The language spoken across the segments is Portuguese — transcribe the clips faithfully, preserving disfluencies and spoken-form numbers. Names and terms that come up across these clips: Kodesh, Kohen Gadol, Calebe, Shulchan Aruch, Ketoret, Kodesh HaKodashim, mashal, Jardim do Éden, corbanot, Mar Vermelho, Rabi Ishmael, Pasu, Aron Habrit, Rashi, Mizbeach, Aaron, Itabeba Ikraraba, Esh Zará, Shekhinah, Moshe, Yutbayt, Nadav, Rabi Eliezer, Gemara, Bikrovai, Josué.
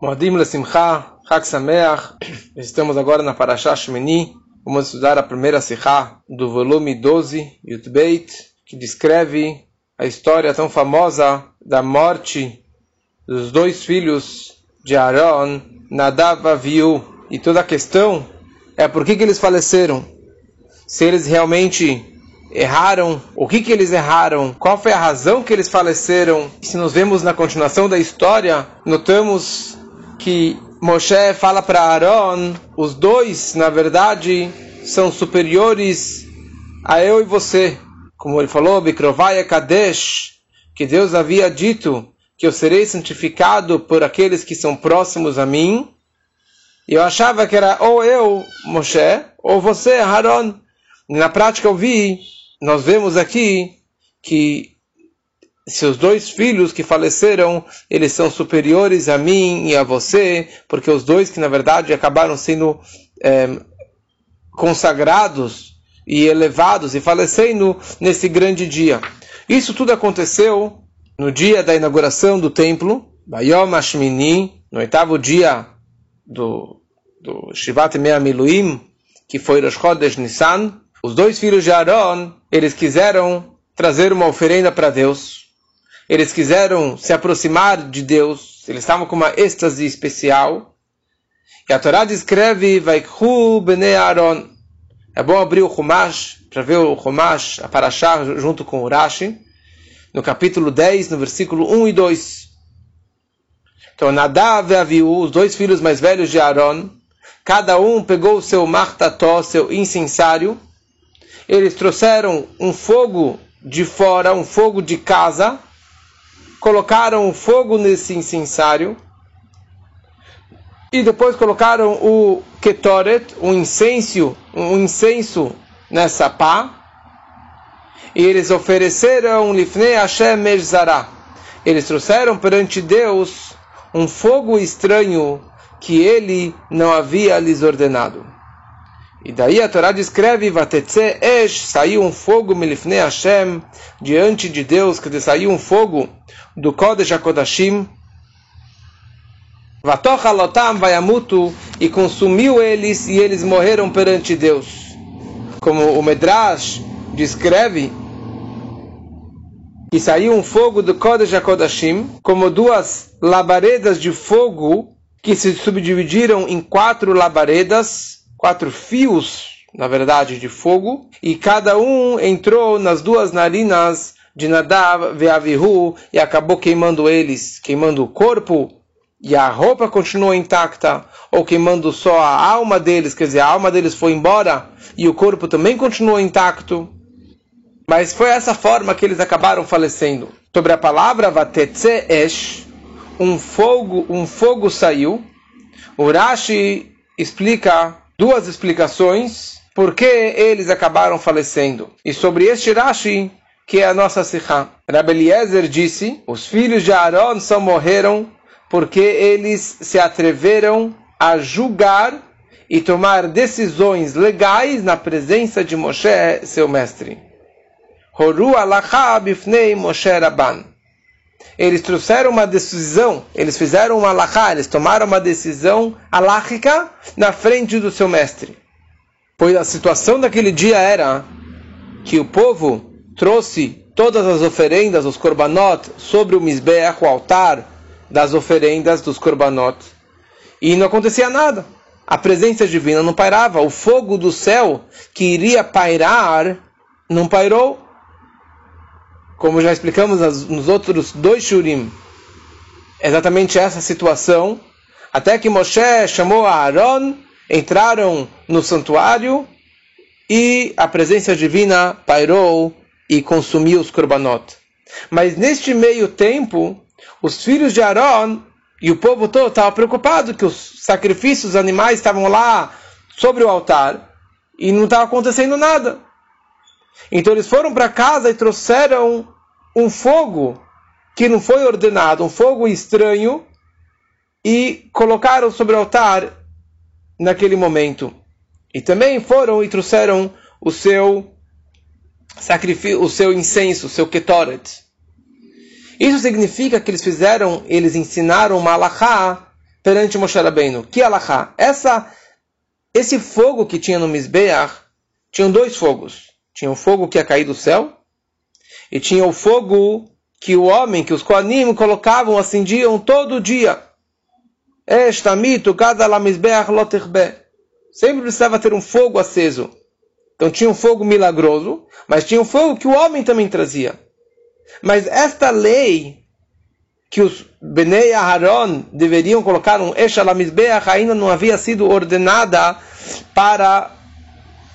Modim lesimcha, Chag Sameach. Estamos agora na Parashah Shmini. Vamos estudar a primeira sikha do volume doze, Yutbayt, que descreve a história tão famosa da morte dos dois filhos de Aaron, Nadav e E toda a questão é por que, que eles faleceram. Se eles realmente erraram, o que, que eles erraram, qual foi a razão que eles faleceram. E se nós vemos na continuação da história, notamos que Moshe fala para Aaron, os dois, na verdade, são superiores a eu e você. Como ele falou, Bikrovai e Kadesh, que Deus havia dito que eu serei santificado por aqueles que são próximos a mim. E eu achava que era ou eu, Moshe, ou você, Aaron. Na prática eu vi, nós vemos aqui que seus dois filhos que faleceram, eles são superiores a mim e a você, porque os dois que, na verdade, acabaram sendo é, consagrados e elevados e falecendo nesse grande dia. Isso tudo aconteceu no dia da inauguração do templo, Bayom Hashmini, no oitavo dia do, do Shivat Mea Miluim, que foi Rosh Khodesh Nissan. Os dois filhos de Aaron, eles quiseram trazer uma oferenda para Deus. Eles quiseram se aproximar de Deus. Eles estavam com uma êxtase especial. E a Torá descreve, Vaikhu Benei Aaron. É bom abrir o Humash, para ver o Humash, a Parashah, junto com o Rashi, no capítulo dez, no versículo um e dois. Então, Nadav e Aviú, os dois filhos mais velhos de Aaron, cada um pegou o seu martató, seu incensário. Eles trouxeram um fogo de fora, um fogo de casa, colocaram o fogo nesse incensário e depois colocaram o Ketoret, um incenso, um incenso nessa pá, e eles ofereceram Lifnei Ashem Esh Zará. Eles trouxeram perante Deus um fogo estranho que ele não havia lhes ordenado. E daí a Torá descreve, Vatetze Esh, saiu um fogo, Milifnei Hashem, diante de Deus, que saiu um fogo do Kodesh HaKodashim, Vatochalotam Vayamutu, e consumiu eles, e eles morreram perante Deus. Como o Medrash descreve, que saiu um fogo do Kodesh HaKodashim, como duas labaredas de fogo, que se subdividiram em quatro labaredas, quatro fios, na verdade, de fogo, e cada um entrou nas duas narinas de Nadav e Avihu e acabou queimando eles, queimando o corpo, e a roupa continuou intacta, ou queimando só a alma deles, quer dizer, a alma deles foi embora, e o corpo também continuou intacto. Mas foi essa forma que eles acabaram falecendo. Sobre a palavra Vatetze Esh, um fogo, um fogo saiu, o Rashi explica duas explicações por que eles acabaram falecendo. E sobre este Rashi, que é a nossa sikha, Rabi Eliezer disse, os filhos de Aaron só morreram porque eles se atreveram a julgar e tomar decisões legais na presença de Moshe, seu mestre. Horu alacha bifnei Moshe Rabban. Eles trouxeram uma decisão, eles fizeram uma alahá, eles tomaram uma decisão aláhica na frente do seu mestre. Pois a situação daquele dia era que o povo trouxe todas as oferendas, os corbanot, sobre o Mizbeach, o altar das oferendas dos corbanot, e não acontecia nada. A presença divina não pairava, o fogo do céu que iria pairar não pairou. Como já explicamos nos outros dois shurim, exatamente essa situação, até que Moshe chamou a Aaron, entraram no santuário, e a presença divina pairou e consumiu os corbanot. Mas neste meio tempo, os filhos de Aaron e o povo todo estavam preocupados que os sacrifícios, os animais estavam lá sobre o altar, e não estava acontecendo nada. Então eles foram para casa e trouxeram um fogo que não foi ordenado, um fogo estranho, e colocaram sobre o altar naquele momento. E também foram e trouxeram o seu sacrifício, o seu incenso, o seu Ketoret. Isso significa que eles fizeram, eles ensinaram uma alahá perante Moshe Rabbeinu. Que alachá? Essa, esse fogo que tinha no Mizbeach, tinham dois fogos. Tinha o fogo que ia cair do céu, e tinha o fogo que o homem, que os coanim colocavam, acendiam todo dia. Esh mitu kada lamisbeach loterbé. Sempre precisava ter um fogo aceso. Então tinha um fogo milagroso, mas tinha um fogo que o homem também trazia. Mas esta lei, que os Benei Aaron deveriam colocar um Esh al Mizbeach, ainda não havia sido ordenada para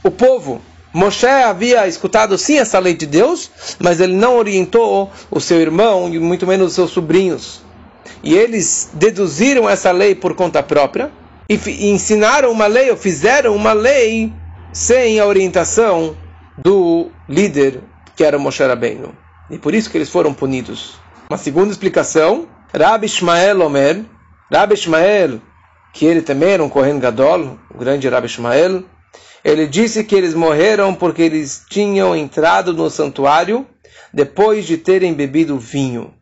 o povo. Moshe havia escutado sim essa lei de Deus, mas ele não orientou o seu irmão e muito menos os seus sobrinhos. E eles deduziram essa lei por conta própria e, f- e ensinaram uma lei, ou fizeram uma lei sem a orientação do líder, que era Moshe Rabbeinu. E por isso que eles foram punidos. Uma segunda explicação, Rabi Ishmael Omer, Rabi Ishmael, que ele também era um Kohen Gadol, o grande Rabi Ishmael, ele disse que eles morreram porque eles tinham entrado no santuário depois de terem bebido vinho.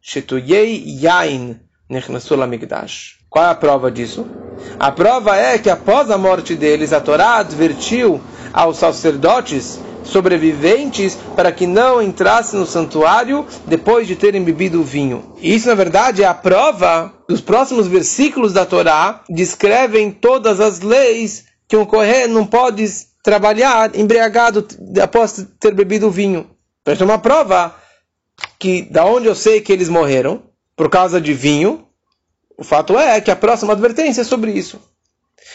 Shetuyei yain nechnasu lamigdash. Qual é a prova disso? A prova é que após a morte deles, a Torá advertiu aos sacerdotes sobreviventes para que não entrassem no santuário depois de terem bebido o vinho. E isso, na verdade, é a prova. Os próximos versículos da Torá descrevem todas as leis que um Kohen não pode trabalhar embriagado após ter bebido o vinho. Presta uma prova que, da onde eu sei que eles morreram por causa de vinho, o fato é que a próxima advertência é sobre isso.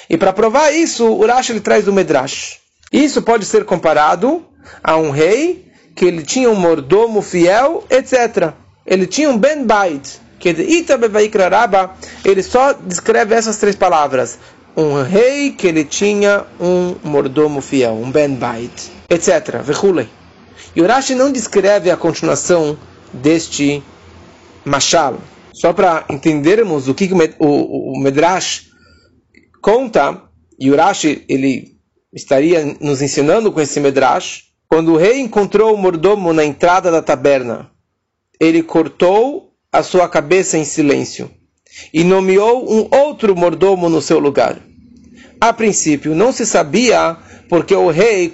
E para provar isso, o Rashi ele traz o Medrash. Isso pode ser comparado a um rei que ele tinha um mordomo fiel, etcétera. Ele tinha um Ben Bait, que é de Itabeba Ikraraba. Ele só descreve essas três palavras. Um rei que ele tinha um mordomo fiel, um Ben Bait, etcétera. Vechulei. E o Rashi não descreve a continuação deste mashal. Só para entendermos o que o Medrash conta, e o Rashi ele estaria nos ensinando com esse Medrash, quando o rei encontrou o mordomo na entrada da taberna, ele cortou a sua cabeça em silêncio e nomeou um outro mordomo no seu lugar. A princípio, não se sabia porque o rei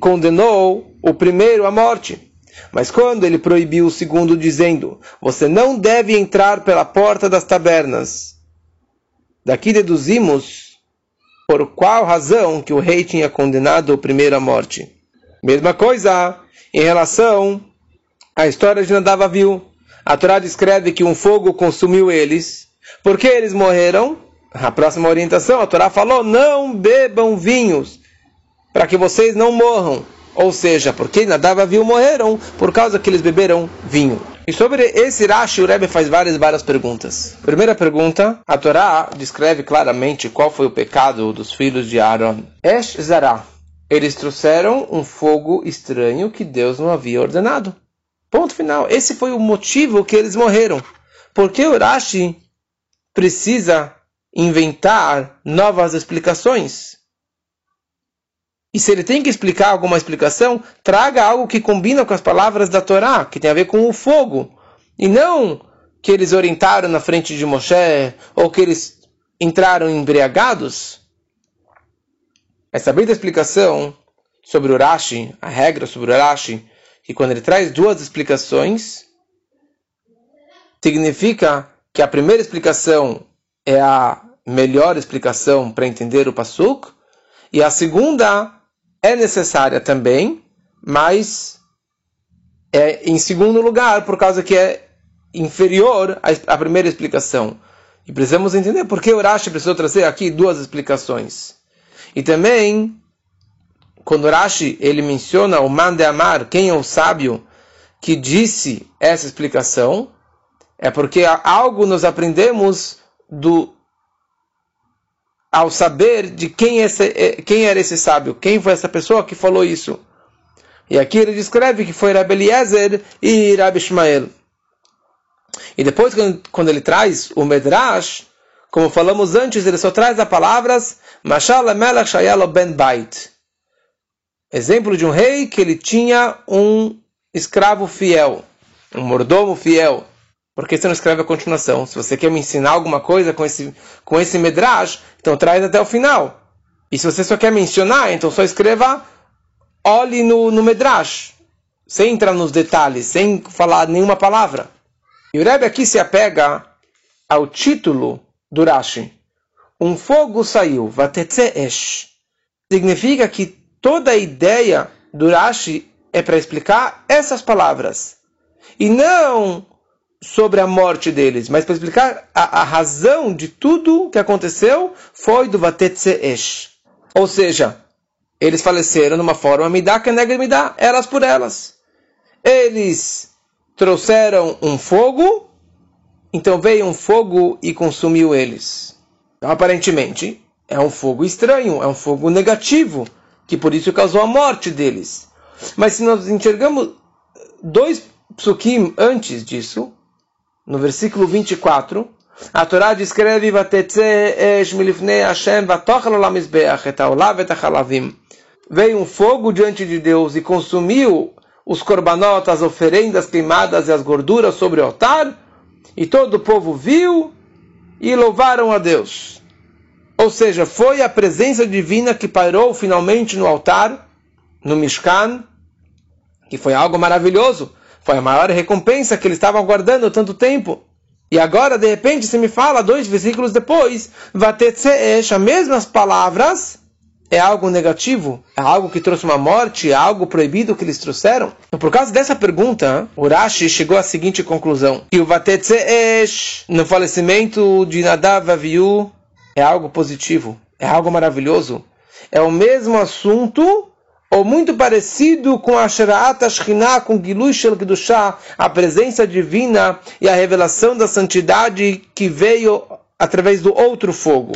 condenou o primeiro à morte, mas quando ele proibiu o segundo, dizendo, você não deve entrar pela porta das tabernas. Daqui deduzimos por qual razão que o rei tinha condenado o primeiro à morte. Mesma coisa em relação à história de Nadav viu. A Torá descreve que um fogo consumiu eles. Por que eles morreram? A próxima orientação, a Torá falou, não bebam vinhos, para que vocês não morram. Ou seja, porque Nadav viu morreram por causa que eles beberam vinho. E sobre esse Rashi, o Rebbe faz várias, várias perguntas. Primeira pergunta, a Torá descreve claramente qual foi o pecado dos filhos de Aaron. Esh Zará. Eles trouxeram um fogo estranho que Deus não havia ordenado. Ponto final. Esse foi o motivo que eles morreram. Por que o Rashi precisa inventar novas explicações? E se ele tem que explicar alguma explicação, traga algo que combina com as palavras da Torá, que tem a ver com o fogo. E não que eles orientaram na frente de Moshe, ou que eles entraram embriagados. Essa bela explicação sobre o Rashi, a regra sobre o Rashi, que quando ele traz duas explicações, significa que a primeira explicação é a melhor explicação para entender o Pasuk, e a segunda é necessária também, mas é em segundo lugar, por causa que é inferior à primeira explicação. E precisamos entender por que o Rashi precisou trazer aqui duas explicações. E também, quando o Rashi ele menciona o Man de Amar, quem é o sábio que disse essa explicação, é porque algo nós aprendemos do ao saber de quem, esse, quem era esse sábio, quem foi essa pessoa que falou isso. E aqui ele descreve que foi Rabi Eliezer e Rabi Ishmael. E depois, quando ele traz o Medrash, como falamos antes, ele só traz as palavras masha'ala melech shayelo ben bait. Exemplo de um rei que ele tinha um escravo fiel, um mordomo fiel. Porque você não escreve a continuação? Se você quer me ensinar alguma coisa com esse, com esse medrash, então traz até o final. E se você só quer mencionar, então só escreva, olhe no, no medrash, sem entrar nos detalhes, sem falar nenhuma palavra. E o Rebbe aqui se apega ao título do Rashi. Um fogo saiu, vatetze esh. Significa que toda a ideia do Rashi é para explicar essas palavras. E não sobre a morte deles, mas para explicar a, a razão de tudo que aconteceu foi do vatetze esh. Ou seja, eles faleceram de uma forma midá keneged midá, elas por elas. Eles trouxeram um fogo, então veio um fogo e consumiu eles. Então, aparentemente, é um fogo estranho, é um fogo negativo, que por isso causou a morte deles. Mas se nós enxergamos dois psukim antes disso, no versículo vinte e quatro, a Torá descreve vatetze esh milifnei Hashem vatochal lamisbeach et haolav et hachalavim. Veio um fogo diante de Deus e consumiu os corbanot, as oferendas queimadas e as gorduras sobre o altar, e todo o povo viu e louvaram a Deus. Ou seja, foi a presença divina que parou finalmente no altar, no Mishkan, que foi algo maravilhoso, foi a maior recompensa que eles estavam aguardando tanto tempo. E agora, de repente, se me fala, dois versículos depois, vatetze esh, as mesmas palavras, é algo negativo, é algo que trouxe uma morte, é algo proibido que eles trouxeram. Então, por causa dessa pergunta, o Rashi chegou à seguinte conclusão, que o vatetze esh, no falecimento de Nadav Aviú, é algo positivo, é algo maravilhoso. É o mesmo assunto, ou muito parecido com a Sheraat Ashkinah, com Gilui Shel Kedushah, a presença divina e a revelação da santidade que veio através do outro fogo.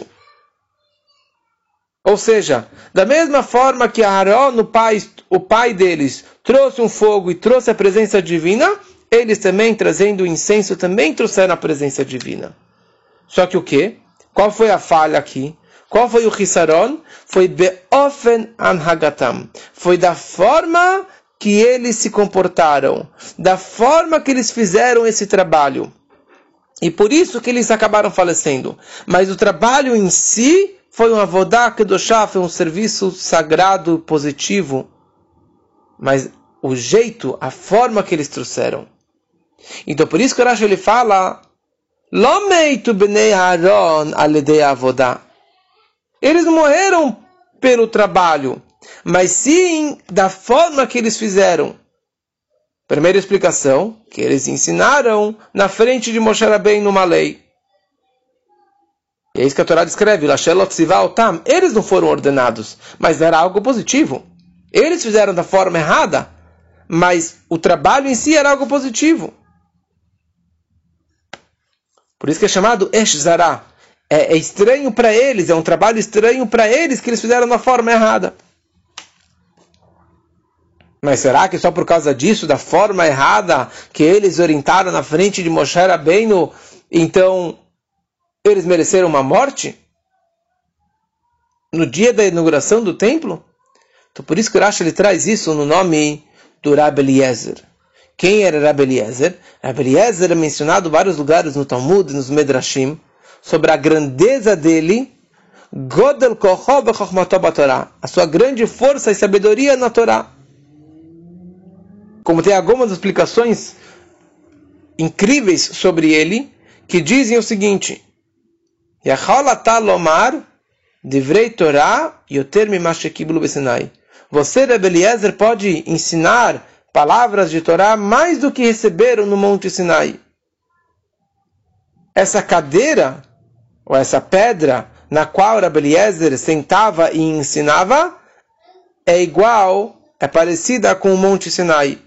Ou seja, da mesma forma que Aaron, o pai, o pai deles, trouxe um fogo e trouxe a presença divina, eles também, trazendo o incenso, também trouxeram a presença divina. Só que o quê? Qual foi a falha aqui? Qual foi o Hisaron? Foi Beofen Anhagatam. Foi da forma que eles se comportaram. Da forma que eles fizeram esse trabalho. E por isso que eles acabaram falecendo. Mas o trabalho em si foi um Avodah Kedoshah, foi um serviço sagrado, positivo. Mas o jeito, a forma que eles trouxeram. Então por isso que o Rashi ele fala... Eles não morreram pelo trabalho, mas sim da forma que eles fizeram. Primeira explicação, que eles ensinaram na frente de Moshe Rabbein numa lei. E é isso que a Torá descreve, eles não foram ordenados, mas era algo positivo. Eles fizeram da forma errada, mas o trabalho em si era algo positivo. Por isso que é chamado Esh Zará. É, é estranho para eles, é um trabalho estranho para eles que eles fizeram da forma errada. Mas será que só por causa disso, da forma errada, que eles orientaram na frente de Moshe Rabbeinu, então eles mereceram uma morte? No dia da inauguração do templo? Então por isso que o Rashi ele traz isso no nome do Rabi Eliezer. Quem era Rabi Eliezer? Rabi Eliezer é mencionado em vários lugares no Talmud, nos Medrashim, sobre a grandeza dele, Godel Kocho Bechokmato BaTorá, a sua grande força e sabedoria na Torá. Como tem algumas explicações incríveis sobre ele, que dizem o seguinte, Yachol Atah Lomar Divrei Torá Yoter Mimah Shekiblu Besinai. Você, Rabi Eliezer, pode ensinar palavras de Torá mais do que receberam no Monte Sinai. Essa cadeira, ou essa pedra, na qual Rabi Eliezer sentava e ensinava, é igual, é parecida com o Monte Sinai.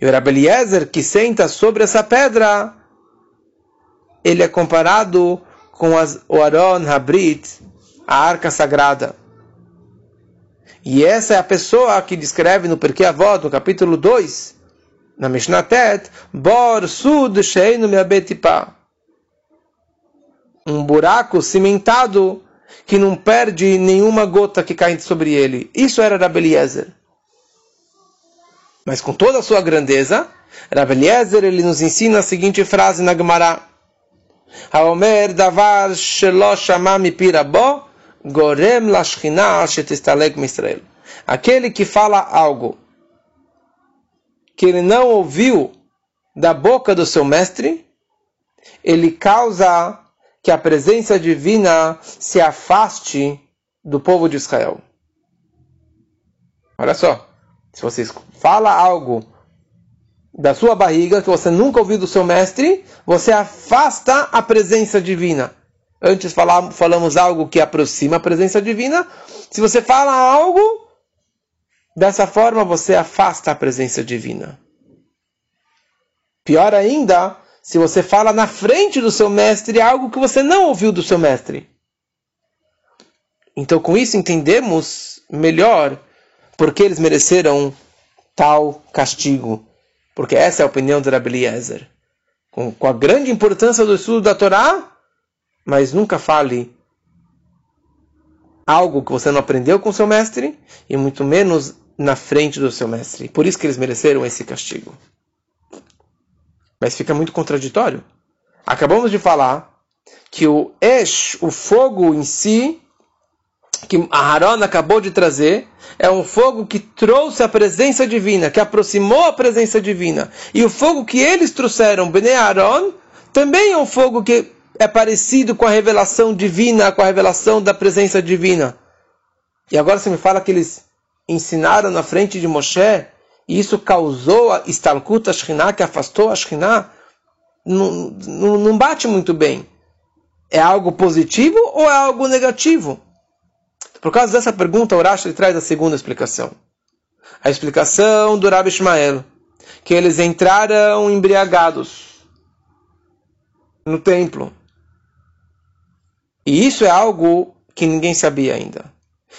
E o Rabi Eliezer que senta sobre essa pedra, ele é comparado com as, o Aron Habrit, a Arca Sagrada. E essa é a pessoa que descreve no Perkei Avot, no capítulo dois, na Mishnah Tet, Bor Sud Sheinu Meabetipá. Um buraco cimentado que não perde nenhuma gota que cai sobre ele. Isso era Rabi Eliezer. Mas com toda a sua grandeza, Rabi Eliezer, ele nos ensina a seguinte frase na Gemara: Haomer davar shelo shama mipi rabo gorem la shechina shetistalek miIsrael. Aquele que fala algo que ele não ouviu da boca do seu mestre, ele causa que a presença divina se afaste do povo de Israel. Olha só, se você fala algo da sua barriga que você nunca ouviu do seu mestre, você afasta a presença divina. Antes falamos algo que aproxima a presença divina. Se você fala algo dessa forma, você afasta a presença divina. Pior ainda, se você fala na frente do seu mestre algo que você não ouviu do seu mestre. Então, com isso, entendemos melhor porque eles mereceram tal castigo. Porque essa é a opinião de Rabi Eliezer. Com, com a grande importância do estudo da Torá, mas nunca fale algo que você não aprendeu com seu mestre, e muito menos na frente do seu mestre. Por isso que eles mereceram esse castigo. Mas fica muito contraditório. Acabamos de falar que o Esh, o fogo em si, que Aaron acabou de trazer, é um fogo que trouxe a presença divina, que aproximou a presença divina. E o fogo que eles trouxeram, Benei Aaron, também é um fogo que é parecido com a revelação divina, com a revelação da presença divina. E agora você me fala que eles ensinaram na frente de Moshe, e isso causou a estalkut a Shekhinah, que afastou a Shekhinah, não, não, não bate muito bem. É algo positivo ou é algo negativo? Por causa dessa pergunta, o Rashi traz a segunda explicação. A explicação do Rabi Ishmael, que eles entraram embriagados no templo. E isso é algo que ninguém sabia ainda.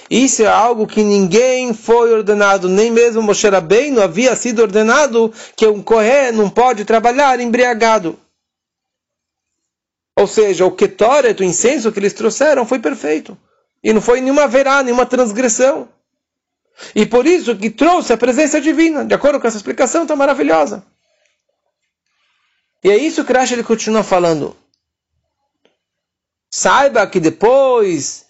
Isso é algo que ninguém foi ordenado, nem mesmo Moshe Rabbeinu havia sido ordenado que um Kohen não pode trabalhar embriagado. Ou seja, o Ketoret, o incenso que eles trouxeram, foi perfeito. E não foi nenhuma verá, nenhuma transgressão. E por isso que trouxe a presença divina, de acordo com essa explicação tão maravilhosa. E é isso que Rashi ele continua falando. Saiba que depois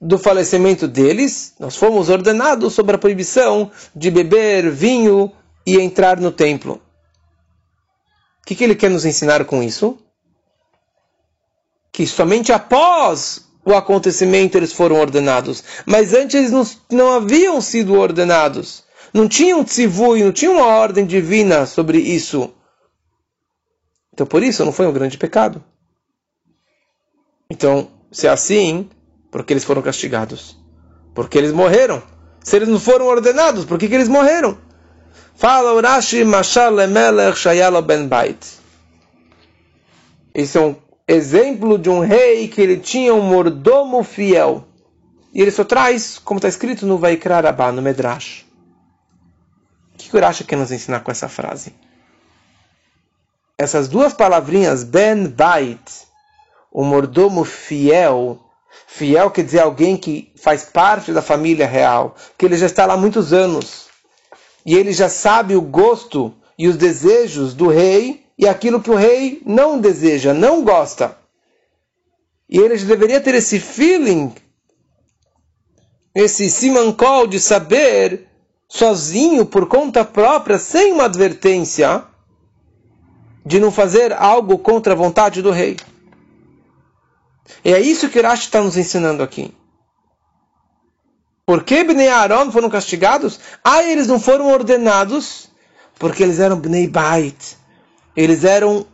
do falecimento deles, nós fomos ordenados sobre a proibição de beber vinho e entrar no templo. O que, que ele quer nos ensinar com isso? Que somente após o acontecimento eles foram ordenados. Mas antes eles não, não haviam sido ordenados. Não tinham tzivui, não tinha uma ordem divina sobre isso. Então por isso não foi um grande pecado. Então, se é assim, porque eles foram castigados, porque eles morreram. Se eles não foram ordenados, por que, que eles morreram? Fala o Rashi, mashal melech shayelo ben bait. Esse é um exemplo de um rei que ele tinha um mordomo fiel. E ele só traz, como está escrito no Ikraraba, no Medrash. O que, que o Rashi quer nos ensinar com essa frase? Essas duas palavrinhas, Ben Bait, o mordomo fiel. Fiel quer dizer alguém que faz parte da família real, que ele já está lá há muitos anos. E ele já sabe o gosto e os desejos do rei e aquilo que o rei não deseja, não gosta. E ele já deveria ter esse feeling, esse simancol de saber, sozinho, por conta própria, sem uma advertência, de não fazer algo contra a vontade do rei. E é isso que Rashi está nos ensinando aqui. Por que Bnei Aaron foram castigados? Ah, eles não foram ordenados porque eles eram Bnei Bait. Eles eram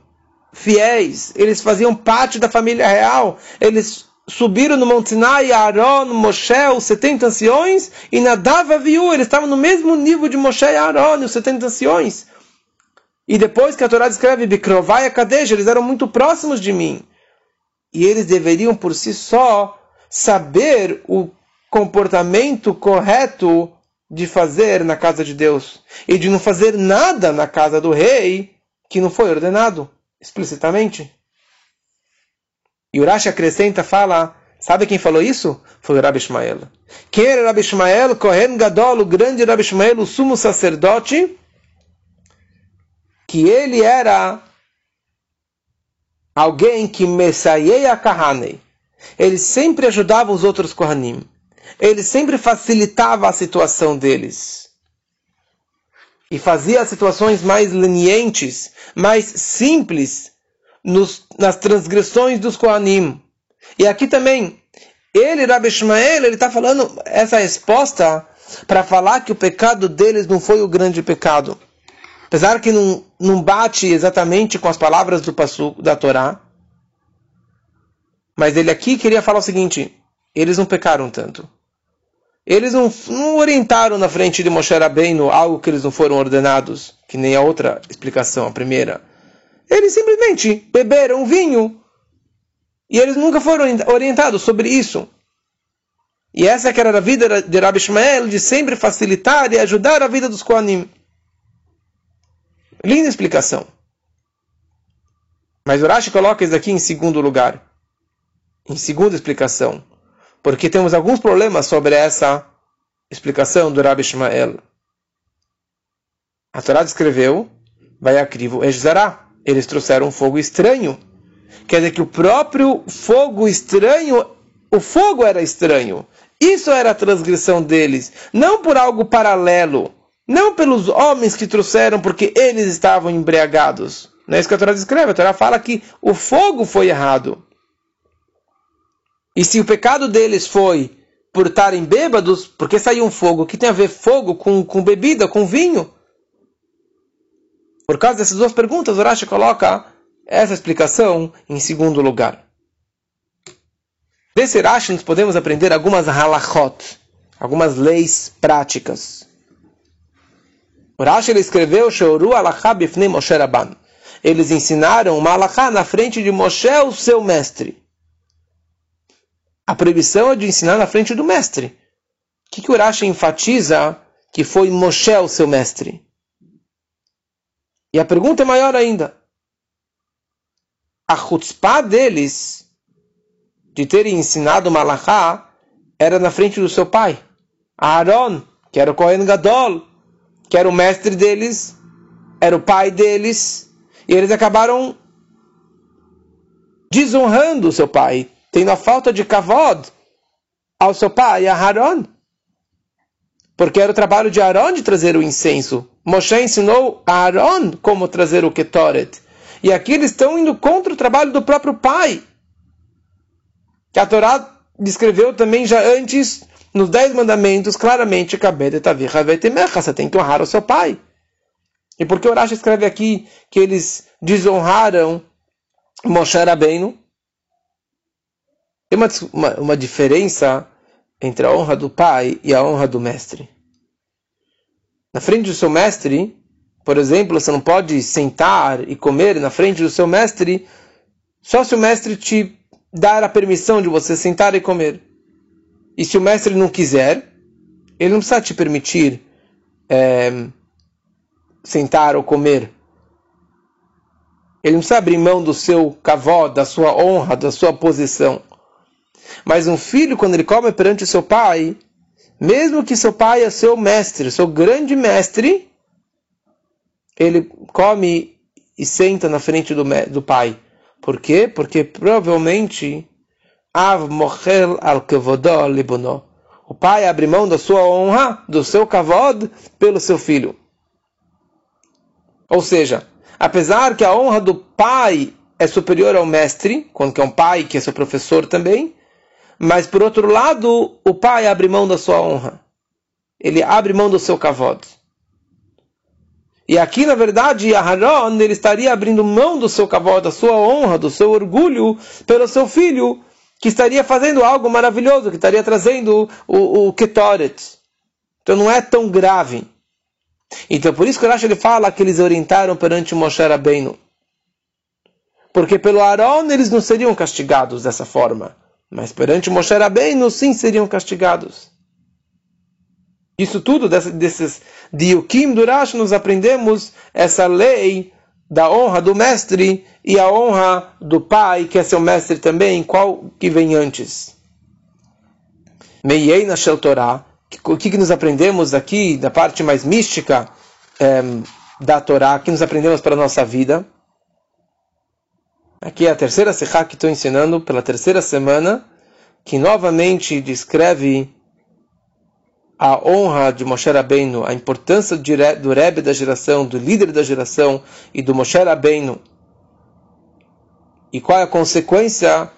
fiéis. Eles faziam parte da família real. Eles subiram no Monte Sinai, Aaron, Moshe, os setenta anciões, e Nadav viu. Eles estavam no mesmo nível de Moshe e Aaron, os setenta anciões. E depois que a Torá descreve Bikrovai e Kadesh, eles eram muito próximos de mim. E eles deveriam por si só saber o comportamento correto de fazer na casa de Deus. E de não fazer nada na casa do rei que não foi ordenado, explicitamente. E o Rashi acrescenta, fala, sabe quem falou isso? Foi o Rabi Ishmael. Quem era o Rabi Ishmael? Kohen Gadol, o grande Rabi Ishmael, o sumo sacerdote, que ele era alguém que messaiei kahanei. Ele sempre ajudava os outros kohanim. Ele sempre facilitava a situação deles. E fazia as situações mais lenientes, mais simples, nos, nas transgressões dos kohanim. E aqui também, ele, Rabi Ishmael, ele está falando essa resposta para falar que o pecado deles não foi o grande pecado. Apesar que não, não bate exatamente com as palavras do Pasu, da Torá, mas ele aqui queria falar o seguinte: eles não pecaram tanto. Eles não, não orientaram na frente de Moshe Rabbeinu algo que eles não foram ordenados, que nem a outra explicação, a primeira. Eles simplesmente beberam vinho e eles nunca foram orientados sobre isso. E essa que era a vida de Rabi Ishmael, de sempre facilitar e ajudar a vida dos Kohanim. Linda explicação. Mas o Rashi coloca isso aqui em segundo lugar, em segunda explicação, porque temos alguns problemas sobre essa explicação do Rabi Ishmael. A Torá descreveu, vai a crivo Esh Zará. Eles trouxeram um fogo estranho. Quer dizer que o próprio fogo estranho, o fogo era estranho. Isso era a transgressão deles. Não por algo paralelo. Não pelos homens que trouxeram porque eles estavam embriagados. Não é isso que a Torá descreve. A Torá fala que o fogo foi errado. E se o pecado deles foi por estarem bêbados, porque saiu um fogo, que tem a ver fogo com, com bebida, com vinho? Por causa dessas duas perguntas, o Rashi coloca essa explicação em segundo lugar. Desse Rashi nós podemos aprender algumas halachot, algumas leis práticas. O Rashi ele escreveu Horu alacha bifnei Moshe Rabban. Eles ensinaram uma halachá na frente de Moshe, o seu mestre. A proibição é de ensinar na frente do mestre. O que, que o Rashi enfatiza que foi Moshe o seu mestre? E a pergunta é maior ainda. A chutzpá deles, de terem ensinado o malachá, era na frente do seu pai. Aaron, que era o Kohen Gadol, que era o mestre deles, era o pai deles, e eles acabaram desonrando o seu pai, tendo a falta de kavod ao seu pai, a Aaron. Porque era o trabalho de Aaron de trazer o incenso. Moshe ensinou a Aaron como trazer o Ketoret. E aqui eles estão indo contra o trabalho do próprio pai, que a Torá descreveu também já antes, nos Dez Mandamentos, claramente, você tem que honrar o seu pai. E porque o Rashi escreve aqui que eles desonraram Moshe Rabbeinu? Tem uma, uma, uma diferença entre a honra do pai e a honra do mestre. Na frente do seu mestre, por exemplo, você não pode sentar e comer na frente do seu mestre, só se o mestre te dar a permissão de você sentar e comer. E se o mestre não quiser, ele não precisa te permitir é, sentar ou comer. Ele não precisa abrir mão do seu kavod, da sua honra, da sua posição. Mas um filho, quando ele come perante seu pai, mesmo que seu pai é seu mestre, seu grande mestre, ele come e senta na frente do, do pai. Por quê? Porque provavelmente o pai abre mão da sua honra, do seu kavod, pelo seu filho. Ou seja, apesar que a honra do pai é superior ao mestre, quando que é um pai que é seu professor também, mas, por outro lado, o pai abre mão da sua honra. Ele abre mão do seu kavod. E aqui, na verdade, Aharon, ele estaria abrindo mão do seu kavod, da sua honra, do seu orgulho, pelo seu filho, que estaria fazendo algo maravilhoso, que estaria trazendo o, o Ketoret. Então não é tão grave. Então, por isso que eu acho que ele fala que eles orientaram perante Moshe Rabbeinu. Porque pelo Aharon, eles não seriam castigados dessa forma. Mas perante Moshe Rabbeinu, sim, seriam castigados. Isso tudo, desses diukim do Rashi, nós aprendemos essa lei da honra do mestre e a honra do pai, que é seu mestre também, qual que vem antes. Meiei na Shel Torá, o que, que nós aprendemos aqui, da parte mais mística é, da Torá que nos aprendemos para a nossa vida. Aqui é a terceira Sechá que estou ensinando pela terceira semana, que novamente descreve a honra de Moshe Rabbeinu, a importância do Rebbe da geração, do líder da geração e do Moshe Rabbeinu. E qual é a consequência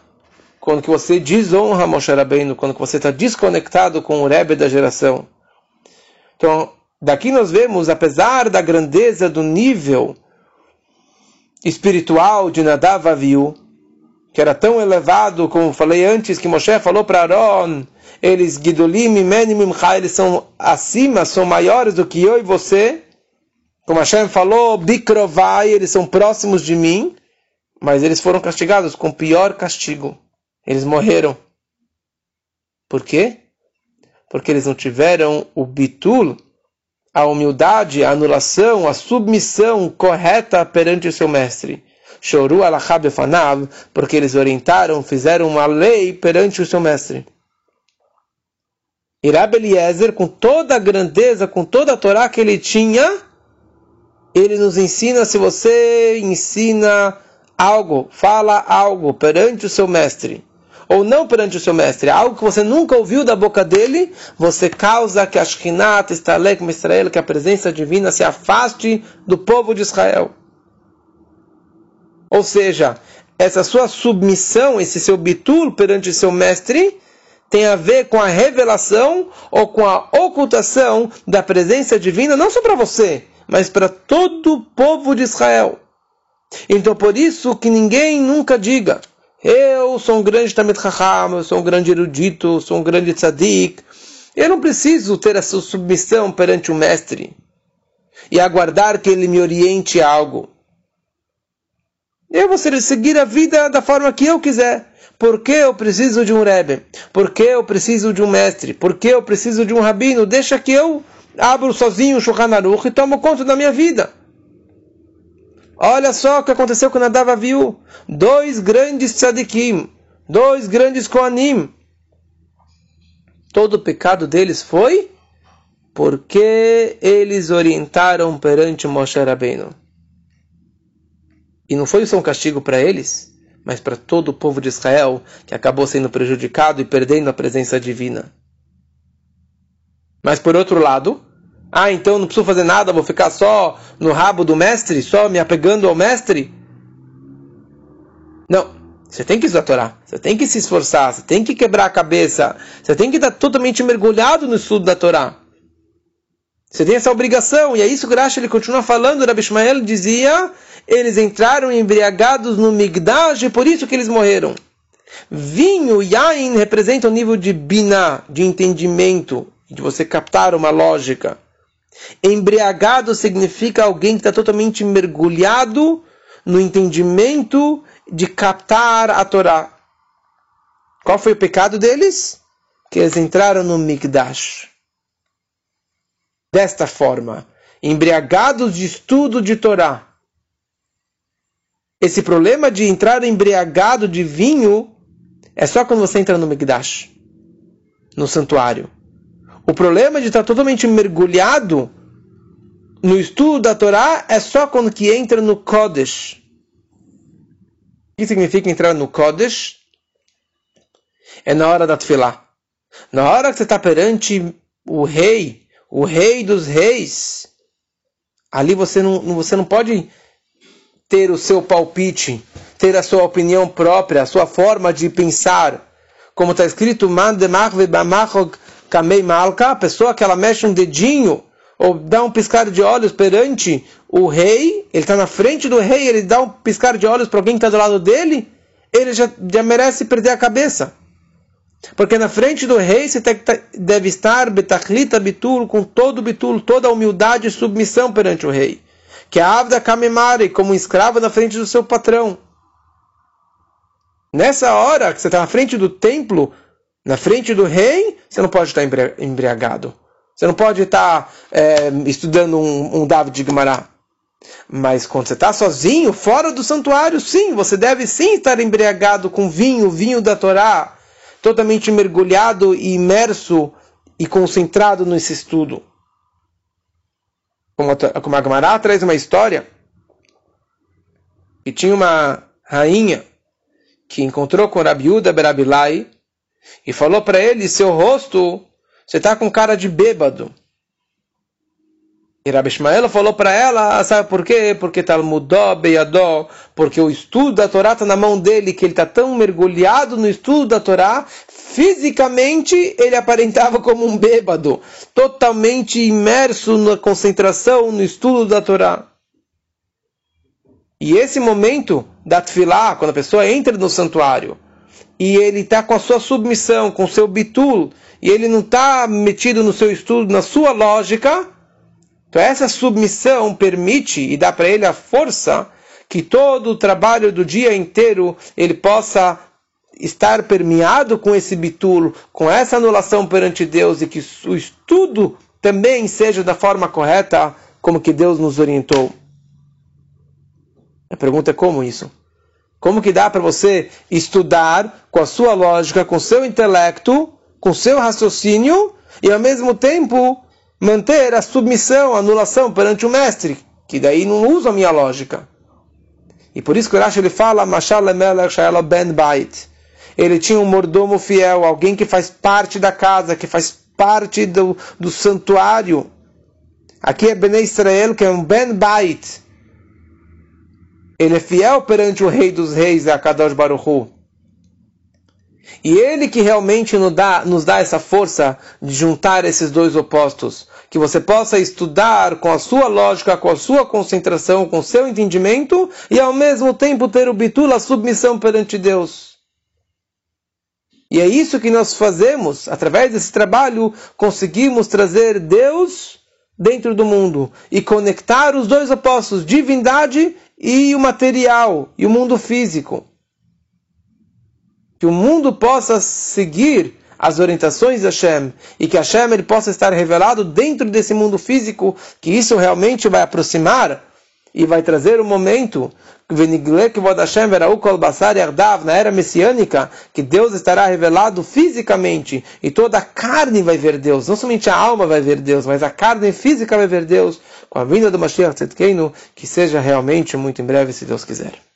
quando que você desonra Moshe Rabbeinu, quando que você está desconectado com o Rebbe da geração. Então, daqui nós vemos, apesar da grandeza do nível espiritual de Nadav Avihu, que era tão elevado, como falei antes, que Moshe falou para Aaron, eles, Gidolim, Mimeni, Mimcha, eles são acima, são maiores do que eu e você. Como Hashem falou, Bikrovai, eles são próximos de mim, mas eles foram castigados com o pior castigo. Eles morreram. Por quê? Porque eles não tiveram o bitul, a humildade, a anulação, a submissão correta perante o seu mestre. Horu alacha bifnei, porque eles orientaram, fizeram uma lei perante o seu mestre. E Rabi Eliezer, com toda a grandeza, com toda a Torá que ele tinha, ele nos ensina, se você ensina algo, fala algo perante o seu mestre, ou não perante o seu mestre, algo que você nunca ouviu da boca dele, você causa que a Shekhinah, Tistalek, Israel, que a presença divina se afaste do povo de Israel. Ou seja, essa sua submissão, esse seu bitul perante seu mestre, tem a ver com a revelação ou com a ocultação da presença divina, não só para você, mas para todo o povo de Israel. Então, por isso que ninguém nunca diga, eu sou um grande Talmid Chacham, eu sou um grande erudito, eu sou um grande tzadik. Eu não preciso ter essa submissão perante o mestre e aguardar que ele me oriente a algo. Eu vou seguir a vida da forma que eu quiser. Por que eu preciso de um Rebbe? Por que eu preciso de um mestre? Por que eu preciso de um rabino? Deixa que eu abro sozinho o Shulchan Aruch e tomo conta da minha vida. Olha só o que aconteceu com Nadav Avihu. Dois grandes tzadikim, dois grandes koanim. Todo o pecado deles foi porque eles orientaram perante Moshe Rabbeinu. E não foi só um castigo para eles, mas para todo o povo de Israel, que acabou sendo prejudicado e perdendo a presença divina. Mas por outro lado, ah, então não preciso fazer nada, vou ficar só no rabo do mestre, só me apegando ao mestre? Não, você tem que estudar a Torá, você tem que se esforçar, você tem que quebrar a cabeça, você tem que estar totalmente mergulhado no estudo da Torá. Você tem essa obrigação, e é isso que o Rashi ele continua falando, Rabi Ishmael dizia, eles entraram embriagados no Migdash, por isso que eles morreram. Vinho, Yain, representa o nível de Biná, de entendimento, de você captar uma lógica. Embriagado significa alguém que está totalmente mergulhado no entendimento de captar a Torá. Qual foi o pecado deles? Que eles entraram no Mikdash. Desta forma, embriagados de estudo de Torá. Esse problema de entrar embriagado de vinho é só quando você entra no Mikdash, no santuário. O problema de estar totalmente mergulhado no estudo da Torá é só quando que entra no Kodesh. O que significa entrar no Kodesh? É na hora da Tefilá. Na hora que você está perante o rei, o rei dos reis, ali você não, você não pode ter o seu palpite, ter a sua opinião própria, a sua forma de pensar. Como está escrito, a pessoa que ela mexe um dedinho ou dá um piscar de olhos perante o rei, ele está na frente do rei, ele dá um piscar de olhos para alguém que está do lado dele, ele já, já merece perder a cabeça. Porque na frente do rei você deve estar betachlita bitul, com todo o bitul, toda a humildade e submissão perante o rei. Que a avda kamemare, como um escravo na frente do seu patrão. Nessa hora que você está na frente do templo, na frente do rei, você não pode estar embriagado. Você não pode estar é, estudando um, um Davi de Gemara. Mas quando você está sozinho, fora do santuário, sim, você deve sim estar embriagado com vinho, vinho da Torá, totalmente mergulhado e imerso e concentrado nesse estudo. como, como a Gemara traz uma história, que tinha uma rainha que encontrou com Rabi Uda Berabilai e falou para ele, seu rosto, você está com cara de bêbado. E Rabi Ishmael falou para ela, sabe por quê? Porque Talmudó, Beyadó, porque o estudo da Torá está na mão dele, que ele está tão mergulhado no estudo da Torá, fisicamente ele aparentava como um bêbado, totalmente imerso na concentração, no estudo da Torá. E esse momento da tefilá, quando a pessoa entra no santuário, e ele está com a sua submissão, com o seu bitul, e ele não está metido no seu estudo, na sua lógica, então essa submissão permite e dá para ele a força que todo o trabalho do dia inteiro ele possa estar permeado com esse bitul, com essa anulação perante Deus e que o estudo também seja da forma correta como que Deus nos orientou. A pergunta é como isso? Como que dá para você estudar com a sua lógica, com o seu intelecto, com o seu raciocínio e ao mesmo tempo manter a submissão, a anulação perante o mestre, que daí não usa a minha lógica. E por isso que o Rashi ele fala, mashal melech shayelo ben bait. Ele tinha um mordomo fiel, alguém que faz parte da casa, que faz parte do, do santuário. Aqui é Benei Israel, que é um Ben Bait. Ele é fiel perante o Rei dos Reis, a Kadosh Baruch Hu. E ele que realmente nos dá, nos dá essa força de juntar esses dois opostos. Que você possa estudar com a sua lógica, com a sua concentração, com o seu entendimento, e ao mesmo tempo ter o bitula, a submissão perante Deus. E é isso que nós fazemos. Através desse trabalho, conseguimos trazer Deus dentro do mundo. E conectar os dois opostos, divindade e o material, e o mundo físico. Que o mundo possa seguir as orientações de Hashem e que Hashem ele possa estar revelado dentro desse mundo físico, que isso realmente vai aproximar e vai trazer um momento na era messiânica, que Deus estará revelado fisicamente e toda a carne vai ver Deus, não somente a alma vai ver Deus, mas a carne física vai ver Deus com a vinda do Mashiach Tzidkenu, que seja realmente muito em breve, se Deus quiser.